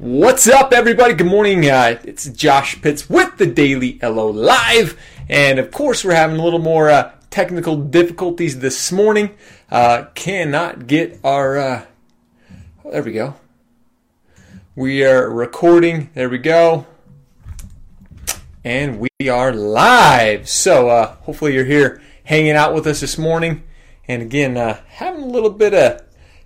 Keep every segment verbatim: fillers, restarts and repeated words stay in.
What's up, everybody? Good morning. Uh, it's Josh Pitts with the Daily L O Live. And of course, we're having a little more uh, technical difficulties this morning. Uh, cannot get our... Uh, oh, there we go. We are recording. There we go. And we are live. So uh, hopefully you're here hanging out with us this morning. And again, uh, having a little bit of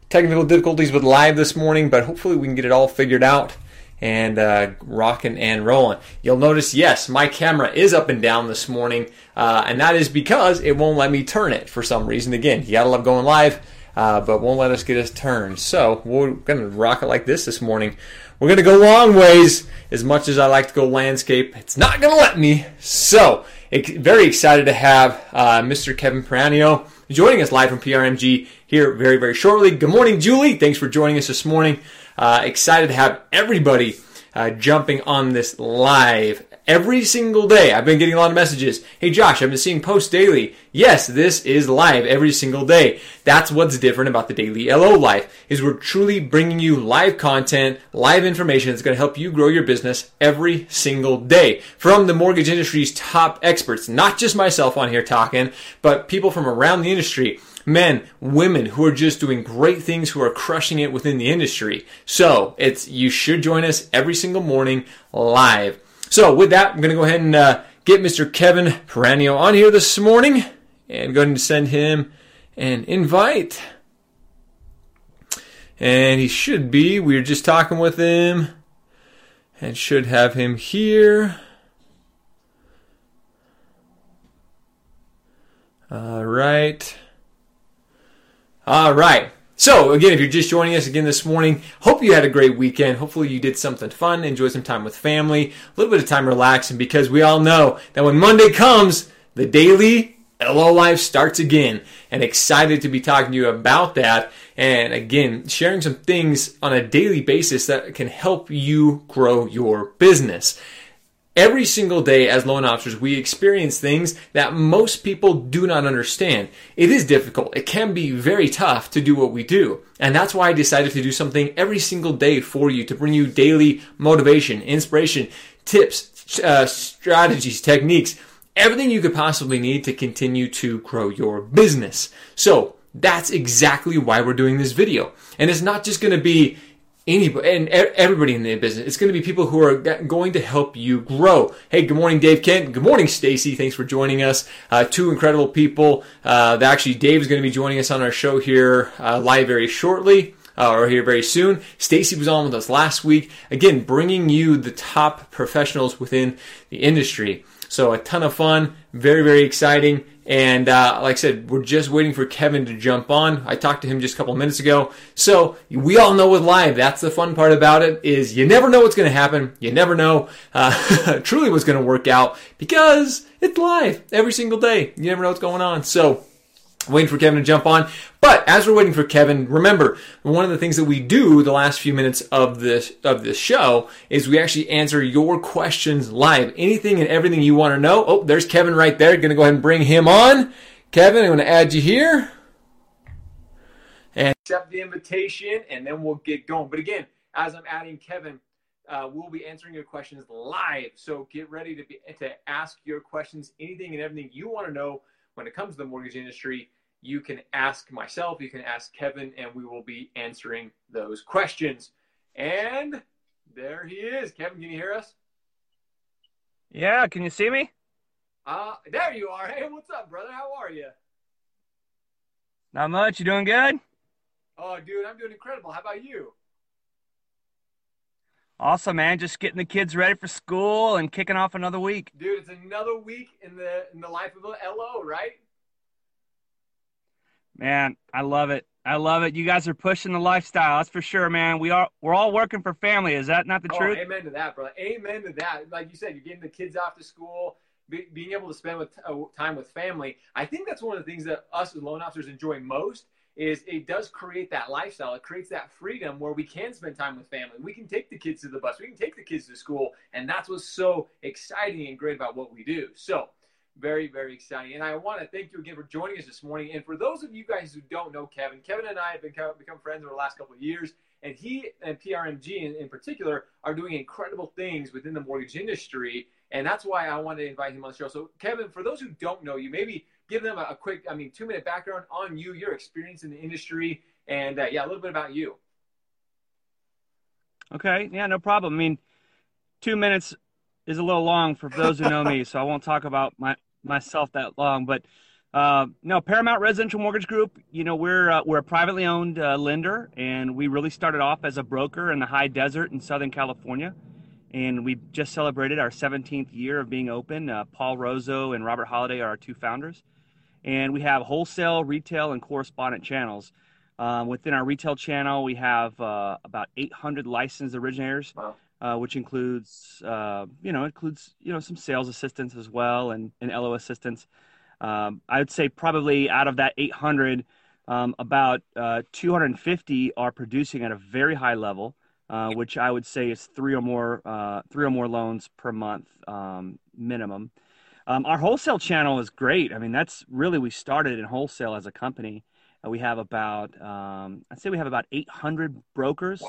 technical difficulties with live this morning, but hopefully we can get it all figured out and uh, rocking and rolling. You'll notice, yes, my camera is up and down this morning, uh, and that is because it won't let me turn it for some reason. Again, you gotta love going live, uh, but won't let us get us turned. So we're gonna rock it like this this morning. We're gonna go long ways. As much as I like to go landscape, it's not gonna let me. So very excited to have uh, Mister Kevin Peranio joining us live from P R M G here very, very shortly. Good morning, Julie. Thanks for joining us this morning. Uh, excited to have everybody uh, jumping on this live every single day. I've been getting a lot of messages. Hey, Josh, I've been seeing posts daily. Yes, this is live every single day. That's what's different about the Daily L O Live is we're truly bringing you live content, live information that's going to help you grow your business every single day from the mortgage industry's top experts, not just myself on here talking, but people from around the industry. Men, women who are just doing great things, who are crushing it within the industry. So it's you should join us every single morning live. So with that, I'm going to go ahead and uh, get Mister Kevin Peranio on here this morning and go ahead and send him an invite. And he should be. We were just talking with him and should have him here. All right. All right. So, again, if you're just joining us again this morning, hope you had a great weekend. Hopefully you did something fun, enjoy some time with family, a little bit of time relaxing, because we all know that when Monday comes, the Daily L O Live starts again. And excited to be talking to you about that. And again, sharing some things on a daily basis that can help you grow your business. Every single day as loan officers, we experience things that most people do not understand. It is difficult. It can be very tough to do what we do. And that's why I decided to do something every single day for you to bring you daily motivation, inspiration, tips, uh, strategies, techniques, everything you could possibly need to continue to grow your business. So that's exactly why we're doing this video. And it's not just going to be anybody and everybody in the business. It's going to be people who are going to help you grow. Hey, good morning, Dave Kent. Good morning, Stacy. Thanks for joining us. Uh, two incredible people. Uh, actually, Dave is going to be joining us on our show here uh, live very shortly. Uh, or here very soon. Stacy was on with us last week. Again, bringing you the top professionals within the industry. So a ton of fun, very, very exciting. And uh, like I said, we're just waiting for Kevin to jump on. I talked to him just a couple minutes ago. So we all know with live, that's the fun part about it is you never know what's going to happen. You never know uh, truly what's going to work out because it's live every single day. You never know what's going on. So waiting for Kevin to jump on. But as we're waiting for Kevin, remember, one of the things that we do the last few minutes of this of this show is we actually answer your questions live. Anything and everything you want to know. Oh, there's Kevin right there. Going to go ahead and bring him on. Kevin, I'm going to add you here. And accept the invitation, and then we'll get going. But again, as I'm adding Kevin, uh, we'll be answering your questions live. So get ready to be, to ask your questions, anything and everything you want to know. When it comes to the mortgage industry, you can ask myself, you can ask Kevin, and we will be answering those questions. And there he is. Kevin, can you hear us? Yeah, can you see me? Uh, there you are. Hey, what's up, brother? How are you? Not much. You doing good? Oh, dude, I'm doing incredible. How about you? Awesome, man. Just getting the kids ready for school and kicking off another week. Dude, it's another week in the in the life of L O, right? Man, I love it. I love it. You guys are pushing the lifestyle. That's for sure, man. We are, we're all working for family. Is that not the oh, truth? Amen to that, brother. Amen to that. Like you said, you're getting the kids off to school, be, being able to spend with, uh, time with family. I think that's one of the things that us as loan officers enjoy most. Is it does create that lifestyle. It creates that freedom where we can spend time with family. We can take the kids to the bus. We can take the kids to school. And that's what's so exciting and great about what we do. So very, very exciting. And I want to thank you again for joining us this morning. And for those of you guys who don't know Kevin, Kevin and I have been, become friends over the last couple of years. And he and P R M G in, in particular are doing incredible things within the mortgage industry. And that's why I wanted to invite him on the show. So Kevin, for those who don't know you, maybe give them a, a quick, I mean, two minute background on you, your experience in the industry, and uh, yeah, a little bit about you. Okay. Yeah, no problem. I mean, two minutes is a little long for those who know me, so I won't talk about my, myself that long, but Uh, no, Paramount Residential Mortgage Group, you know, we're, uh, we're a privately owned uh, lender, and we really started off as a broker in the high desert in Southern California, and we just celebrated our seventeenth year of being open. Uh, Paul Rozo and Robert Holiday are our two founders, and we have wholesale, retail, and correspondent channels. Uh, within our retail channel, we have uh, about eight hundred licensed originators. Wow. Uh, which includes, uh, you know, includes, you know, some sales assistants as well and, and L O assistants. Um, I would say probably out of that eight hundred, um, about uh, two hundred fifty are producing at a very high level, uh, which I would say is three or more, uh, three or more loans per month um, minimum. Um, our wholesale channel is great. I mean, that's really, we started in wholesale as a company. Uh, we have about, um, I'd say we have about eight hundred brokers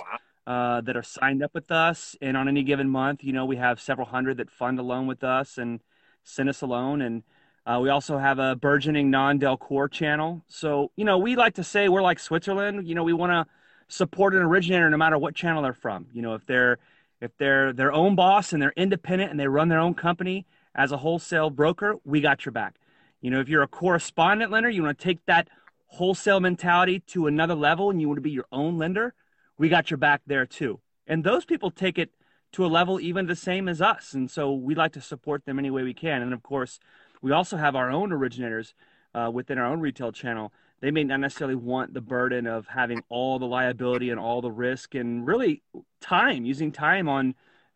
uh, that are signed up with us. And on any given month, you know, we have several hundred that fund a loan with us and send us a loan. And Uh, we also have a burgeoning non-Delcor channel. So, you know, we like to say we're like Switzerland. You know, we want to support an originator no matter what channel they're from. You know, if they're if they're their own boss and they're independent and they run their own company as a wholesale broker, we got your back. You know, if you're a correspondent lender, you want to take that wholesale mentality to another level and you want to be your own lender, we got your back there too. And those people take it to a level even the same as us. And so we like to support them any way we can. And, of course, we also have our own originators uh, within our own retail channel. They may not necessarily want the burden of having all the liability and all the risk and really time, using time on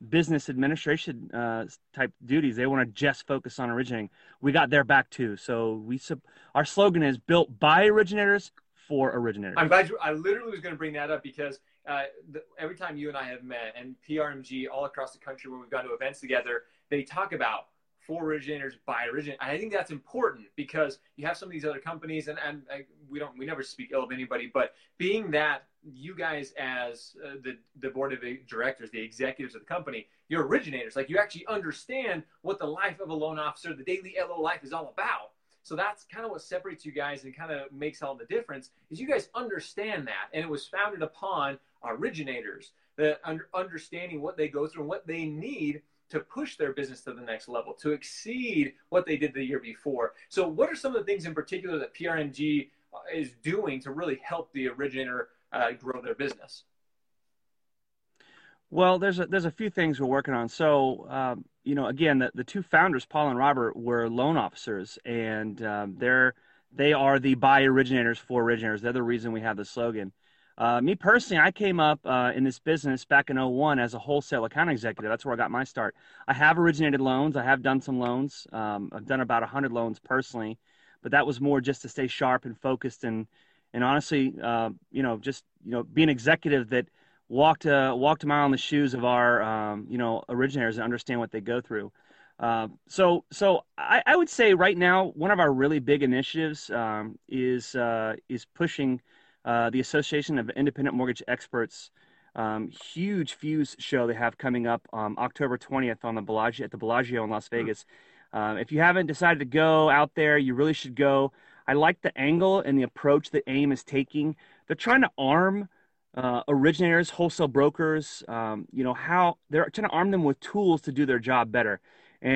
business administration uh, type duties. They want to just focus on originating. We got their back too. So we our slogan is built by originators for originators. I'm glad you, I literally was going to bring that up because uh, the, every time you and I have met and P R M G all across the country when we've gone to events together, they talk about for originators by originators. I think that's important because you have some of these other companies and, and I, we don't, we never speak ill of anybody, but being that you guys as uh, the, the board of directors, the executives of the company, you're originators, like you actually understand what the life of a loan officer, the daily L O life is all about. So that's kind of what separates you guys and kind of makes all the difference is you guys understand that. And it was founded upon originators that under, understanding what they go through and what they need to push their business to the next level, to exceed what they did the year before. So what are some of the things in particular that P R M G is doing to really help the originator uh, grow their business? Well, there's a, there's a few things we're working on. So, um, you know, again, the, the two founders, Paul and Robert, were loan officers, and um, they're, they are the by originators for originators. They're the reason we have the slogan. Uh, me personally, I came up uh, in this business back in oh one as a wholesale account executive. That's where I got my start. I have originated loans. I have done some loans. Um, I've done about one hundred loans personally, but that was more just to stay sharp and focused and, and honestly, uh, you know, just, you know, be an executive that walked, uh, walked a mile in the shoes of our, um, you know, originators and understand what they go through. Uh, so, so I, I would say right now, one of our really big initiatives um, is, uh, is pushing Uh, the Association of Independent Mortgage Experts, um, huge Fuse show they have coming up um, October twentieth on the Bellagio, at the Bellagio in Las Vegas. Uh, if you haven't decided to go out there, you really should go. I like the angle and the approach that AIM is taking. They're trying to arm uh, originators, wholesale brokers, um, you know, how they're trying to arm them with tools to do their job better.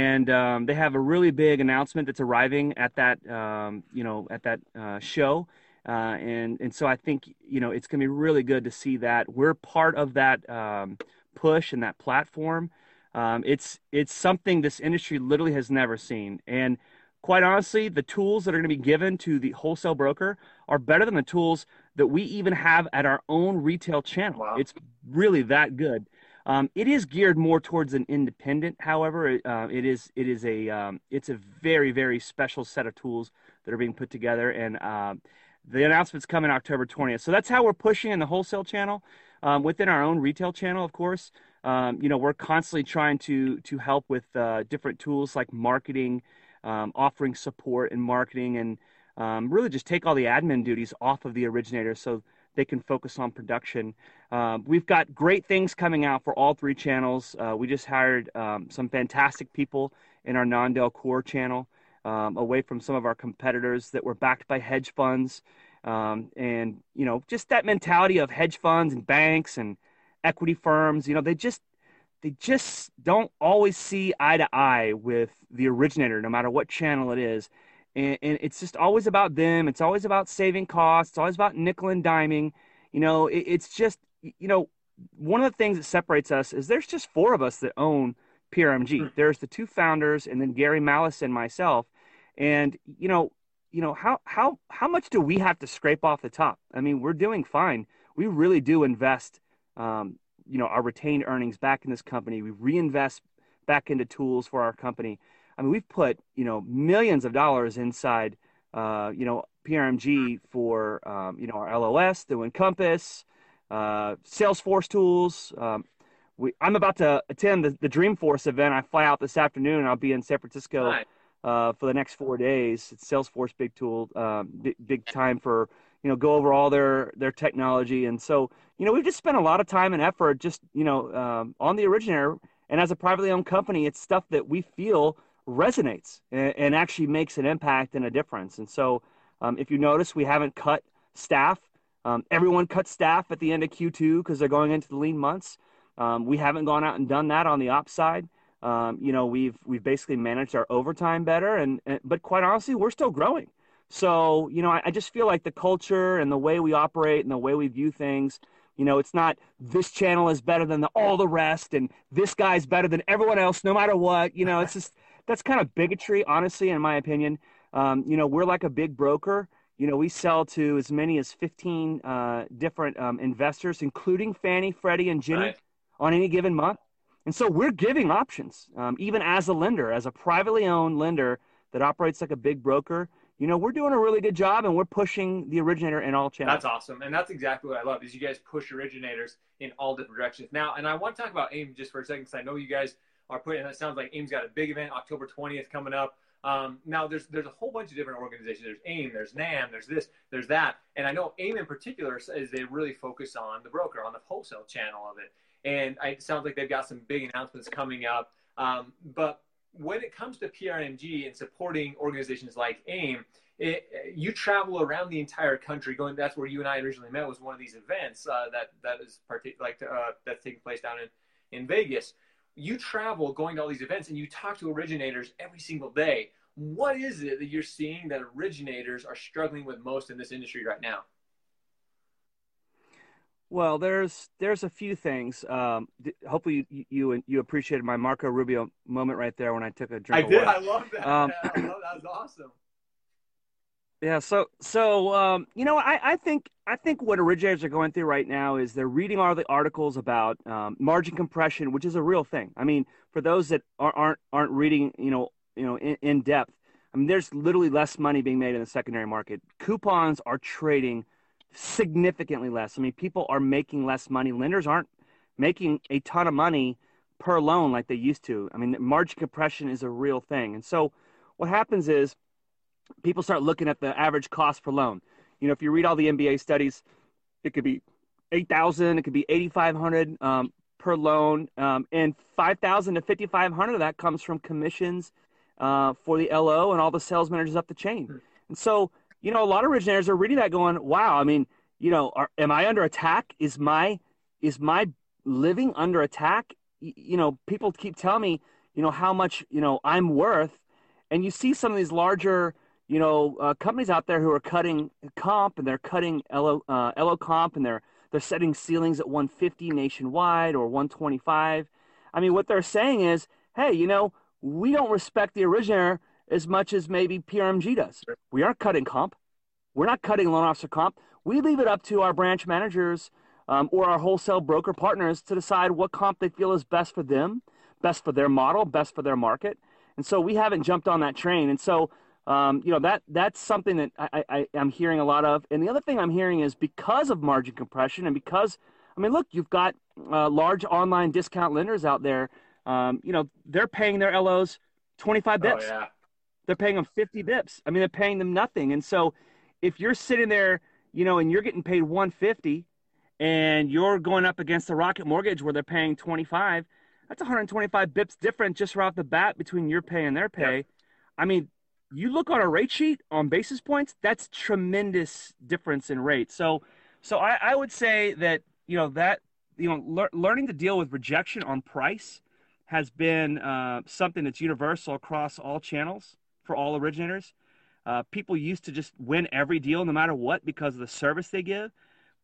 And um, they have a really big announcement that's arriving at that, um, you know, at that uh, show. Uh, and, and so I think, you know, it's going to be really good to see that we're part of that um, push and that platform. Um, it's, it's something this industry literally has never seen. And quite honestly, the tools that are going to be given to the wholesale broker are better than the tools that we even have at our own retail channel. Wow. It's really that good. Um, it is geared more towards an independent. However, uh, it is, it is a, um, it's a very, very special set of tools that are being put together. And, um, the announcement's coming October twentieth. So that's how we're pushing in the wholesale channel. Um, within our own retail channel, of course, um, you know, we're constantly trying to to help with uh, different tools like marketing, um, offering support in marketing, and um, really just take all the admin duties off of the originator so they can focus on production. Um, we've got great things coming out for all three channels. Uh, we just hired um, some fantastic people in our non-Del Core channel, um, away from some of our competitors that were backed by hedge funds. Um, and, you know, just that mentality of hedge funds and banks and equity firms, you know, they just, they just don't always see eye to eye with the originator, no matter what channel it is. And, and it's just always about them. It's always about saving costs. It's always about nickel and diming. You know, it, it's just, you know, one of the things that separates us is there's just four of us that own P R M G. There's the two founders and then Gary Malice and myself. And, you know, you know, how, how, how much do we have to scrape off the top? I mean, we're doing fine. We really do invest, um, you know, our retained earnings back in this company. We reinvest back into tools for our company. I mean, we've put, you know, millions of dollars inside, uh, you know, P R M G for, um, you know, our L O S, the Encompass, uh, Salesforce tools. Um, we, I'm about to attend the, the Dreamforce event. I fly out this afternoon and I'll be in San Francisco Hi. uh, for the next four days. It's Salesforce, big tool, um, big, big time for, you know, go over all their, their technology. And so, you know, we've just spent a lot of time and effort just, you know, um, on the originator. And as a privately owned company, it's stuff that we feel resonates and, and actually makes an impact and a difference. And so um, if you notice, we haven't cut staff. Um, everyone cut staff at the end of Q two because they're going into the lean months. Um, we haven't gone out and done that on the ops side. Um, you know, we've, we've basically managed our overtime better. And, and but quite honestly, we're still growing. So, you know, I, I just feel like the culture and the way we operate and the way we view things, you know, it's not this channel is better than the, all the rest, and this guy's better than everyone else, no matter what. You know, it's just, that's kind of bigotry, honestly, in my opinion. Um, you know, we're like a big broker. You know, we sell to as many as fifteen uh, different um, investors, including Fannie, Freddie, and Ginny right. on any given month. And so we're giving options, um, even as a lender, as a privately owned lender that operates like a big broker. You know, we're doing a really good job and we're pushing the originator in all channels. That's awesome. And that's exactly what I love is you guys push originators in all different directions. Now, and I want to talk about AIM just for a second because I know you guys are putting, it sounds like AIM's got a big event, October twentieth coming up. Um, now, there's there's a whole bunch of different organizations. There's AIM, there's NAM, there's this, there's that. And I know AIM in particular is they really focus on the broker, on the wholesale channel of it. And it sounds like they've got some big announcements coming up. Um, but when it comes to P R M G and supporting organizations like AIM, it, you travel around the entire country. Going, that's where you and I originally met was one of these events uh, that that is partic- like uh, that's taking place down in, in Vegas. You travel going to all these events and you talk to originators every single day. What is it that you're seeing that originators are struggling with most in this industry right now? Well, there's there's a few things. Um, th- hopefully you, you you appreciated my Marco Rubio moment right there when I took a drink. I did. Away. I love that. Um, yeah, I love, that was awesome. Yeah. So so um, you know, I, I think I think what originators are going through right now is they're reading all the articles about um, margin compression, which is a real thing. I mean, for those that aren't aren't reading, you know, you know, in, in depth, I mean, there's literally less money being made in the secondary market. Coupons are trading significantly less. I mean, people are making less money. Lenders aren't making a ton of money per loan like they used to. I mean, margin compression is a real thing. And so what happens is people start looking at the average cost per loan. You know, if you read all the M B A studies, it could be eight thousand, it could be eighty-five hundred um, per loan, um, and five thousand to fifty-five hundred of that comes from commissions uh, for the L O and all the sales managers up the chain. And so, you know, a lot of originators are reading that going, wow, I mean, you know, are, am I under attack? Is my is my living under attack? Y- you know, people keep telling me, you know, how much, you know, I'm worth. And you see some of these larger, you know, uh, companies out there who are cutting comp and they're cutting L O, uh, L O comp and they're they're setting ceilings at one fifty nationwide or one twenty-five. I mean, what they're saying is, hey, you know, we don't respect the originator as much as maybe P R M G does. We aren't cutting comp. We're not cutting loan officer comp. We leave it up to our branch managers um, or our wholesale broker partners to decide what comp they feel is best for them, best for their model, best for their market. And so we haven't jumped on that train. And so, um, you know, that that's something that I, I, I'm hearing a lot of. And the other thing I'm hearing is because of margin compression and because, I mean, look, you've got uh, large online discount lenders out there. Um, you know, they're paying their L Os twenty-five bips. Oh, yeah. They're paying them fifty bips. I mean, they're paying them nothing. And so if you're sitting there, you know, and you're getting paid one fifty, and you're going up against the Rocket Mortgage where they're paying twenty-five, that's one hundred twenty-five bips different just right off the bat between your pay and their pay. Yep. I mean, you look on a rate sheet on basis points, that's tremendous difference in rate. So, so I, I would say that, you know, that, you know, lear, learning to deal with rejection on price has been uh, something that's universal across all channels for all originators. Uh, people used to just win every deal no matter what because of the service they give.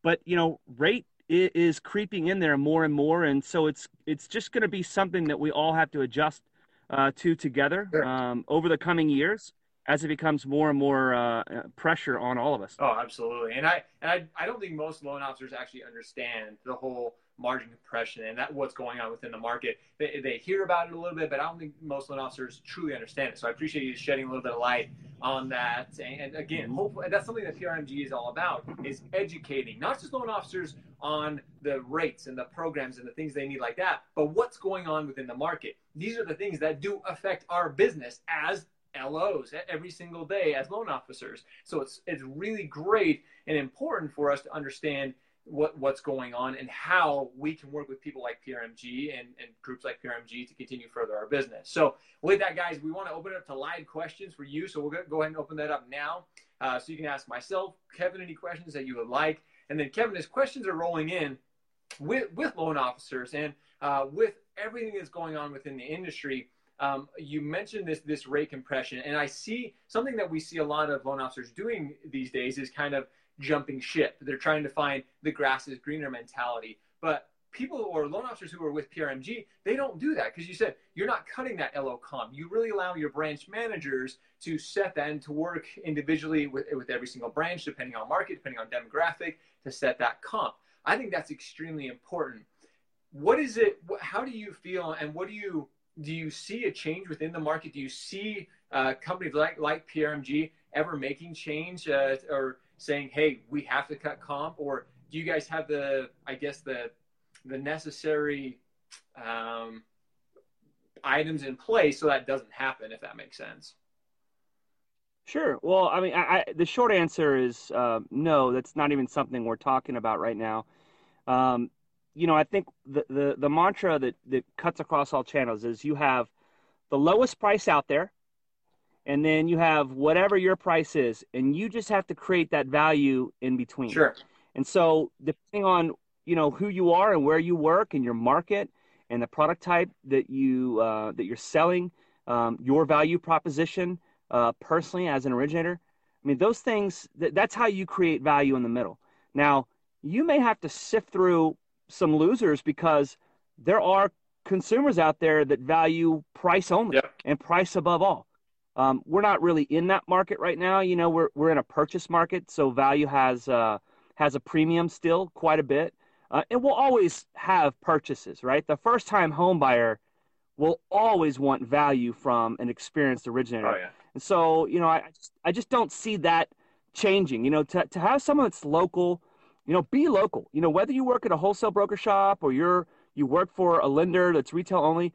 But, you know, rate is, is creeping in there more and more. And so it's, it's just going to be something that we all have to adjust uh, to together sure. um, over the coming years as it becomes more and more uh, pressure on all of us. Oh, absolutely. And I, and I, I don't think most loan officers actually understand the whole margin compression and that what's going on within the market. They, they hear about it a little bit, but I don't think most loan officers truly understand it. So I appreciate you shedding a little bit of light on that. And, and again, hopefully that's something that P R M G is all about, is educating not just loan officers on the rates and the programs and the things they need like that, but what's going on within the market. These are the things that do affect our business as L Os every single day as loan officers. So it's, it's really great and important for us to understand what what's going on and how we can work with people like P R M G and, and groups like P R M G to continue further our business. So with that, guys, we want to open it up to live questions for you. So we're going to go ahead and open that up now. Uh, so you can ask myself, Kevin, any questions that you would like. And then Kevin, as questions are rolling in with, with loan officers and uh, with everything that's going on within the industry, Um, you mentioned this, this rate compression, and I see something that we see a lot of loan officers doing these days is kind of jumping ship. They're trying to find the grass is greener mentality, but people or loan officers who are with P R M G, they don't do that. Cause you said you're not cutting that L O comp. You really allow your branch managers to set that and to work individually with, with every single branch, depending on market, depending on demographic, to set that comp. I think that's extremely important. What is it? How do you feel? And what do you, do you see a change within the market? Do you see uh, companies like, like P R M G ever making change uh, or saying, hey, we have to cut comp? Or do you guys have the, I guess, the, the necessary um, items in place so that doesn't happen, if that makes sense? Sure. Well, I mean, I, I, the short answer is uh, no, that's not even something we're talking about right now. Um, You know, I think the, the, the mantra that, that cuts across all channels is you have the lowest price out there, and then you have whatever your price is, and you just have to create that value in between. Sure. And so depending on, you know, who you are and where you work and your market and the product type that, you, uh, that you're selling, um, your value proposition uh, personally as an originator, I mean, those things, th- that's how you create value in the middle. Now, you may have to sift through some losers because there are consumers out there that value price only yep. and price above all. Um, we're not really in that market right now. You know, we're, we're in a purchase market. So value has, uh, has a premium still quite a bit. Uh, and we'll always have purchases, right? The first time home buyer will always want value from an experienced originator. Oh, yeah. And so, you know, I, I just, I just don't see that changing, you know, to, to have someone that's local. You know, be local. You know, whether you work at a wholesale broker shop or you're you work for a lender that's retail only,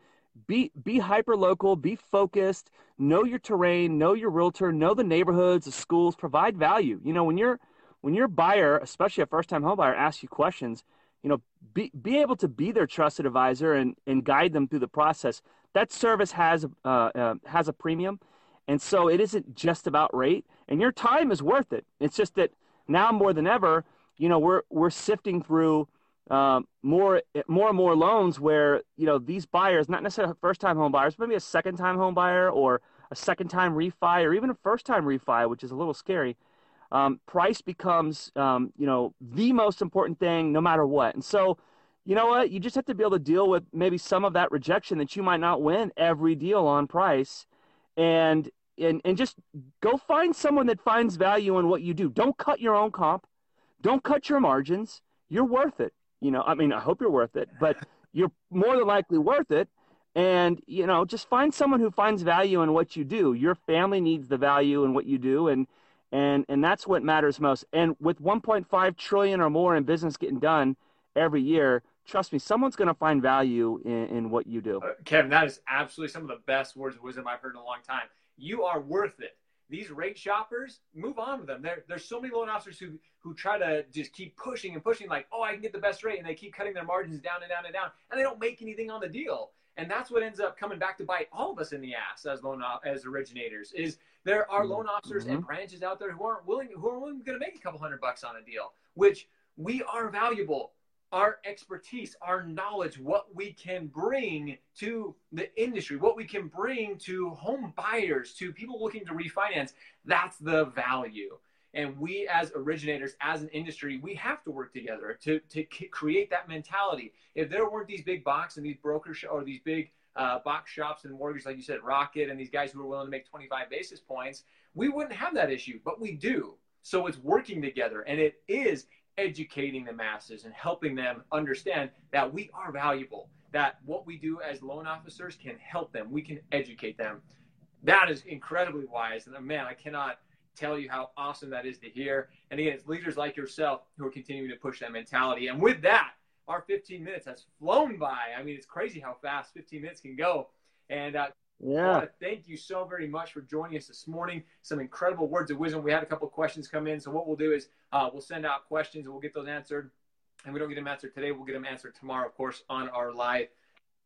be be hyper local, be focused, know your terrain, know your realtor, know the neighborhoods, the schools, provide value. You know, when you're when your buyer, especially a first time home buyer, asks you questions, you know, be be able to be their trusted advisor and, and guide them through the process. That service has uh, uh has a premium. And so it isn't just about rate. And your time is worth it. It's just that now more than ever, you know, we're we're sifting through um, more more and more loans where, you know, these buyers, not necessarily first-time home buyers, but maybe a second-time home buyer or a second-time refi or even a first-time refi, which is a little scary. Um, price becomes, um, you know, the most important thing no matter what. And so, you know what, you just have to be able to deal with maybe some of that rejection that you might not win every deal on price and and, and just go find someone that finds value in what you do. Don't cut your own comp. Don't cut your margins. You're worth it. You know, I mean, I hope you're worth it, but you're more than likely worth it. And, you know, just find someone who finds value in what you do. Your family needs the value in what you do. And, and, and that's what matters most. And with one point five trillion or more in business getting done every year, trust me, someone's going to find value in, in what you do. Uh, Kevin, that is absolutely some of the best words of wisdom I've heard in a long time. You are worth it. these rate shoppers, move on with them. There, there's so many loan officers who, who try to just keep pushing and pushing like, oh, I can get the best rate. And they keep cutting their margins down and down and down. And they don't make anything on the deal. And that's what ends up coming back to bite all of us in the ass as loan as originators is there are loan officers mm-hmm. and branches out there who aren't willing, who are only going to make a couple hundred bucks on a deal, which we are valuable. Our expertise, our knowledge, what we can bring to the industry, what we can bring to home buyers, to people looking to refinance, that's the value. And we as originators, as an industry, we have to work together to, to create that mentality. If there weren't these big box and these brokers or these big uh, box shops and mortgage, like you said, Rocket and these guys who are willing to make twenty-five basis points, we wouldn't have that issue, but we do. So it's working together, and it is educating the masses and helping them understand that we are valuable, that what we do as loan officers can help them. We can educate them. That is incredibly wise. And man, I cannot tell you how awesome that is to hear. And again, it's leaders like yourself who are continuing to push that mentality. And with that, our fifteen minutes has flown by. I mean, it's crazy how fast fifteen minutes can go. And uh, yeah. I want to thank you so very much for joining us this morning. Some incredible words of wisdom. We had a couple of questions come in. So what we'll do is uh, we'll send out questions and we'll get those answered. And we don't get them answered today. We'll get them answered tomorrow, of course, on our live.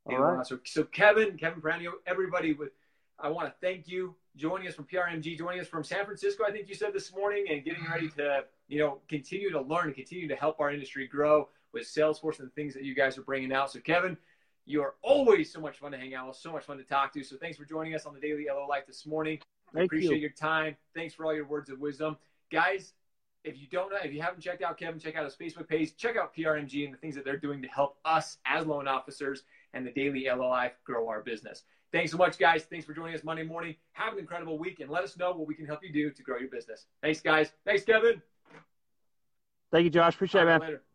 All right. So, so Kevin, Kevin Peranio, everybody, with, I want to thank you. Joining us from P R M G, joining us from San Francisco, I think you said this morning, and getting ready to, you know, continue to learn and continue to help our industry grow with Salesforce and the things that you guys are bringing out. So, Kevin, you are always so much fun to hang out with, so much fun to talk to. So thanks for joining us on the Daily L O Live this morning. Thank I appreciate you. your time. Thanks for all your words of wisdom. Guys, if you don't know, if you haven't checked out Kevin, check out his Facebook page. Check out P R M G and the things that they're doing to help us as loan officers and the Daily L O Live grow our business. Thanks so much, guys. Thanks for joining us Monday morning. Have an incredible week, and let us know what we can help you do to grow your business. Thanks, guys. Thanks, Kevin. Thank you, Josh. Appreciate it, man. Later.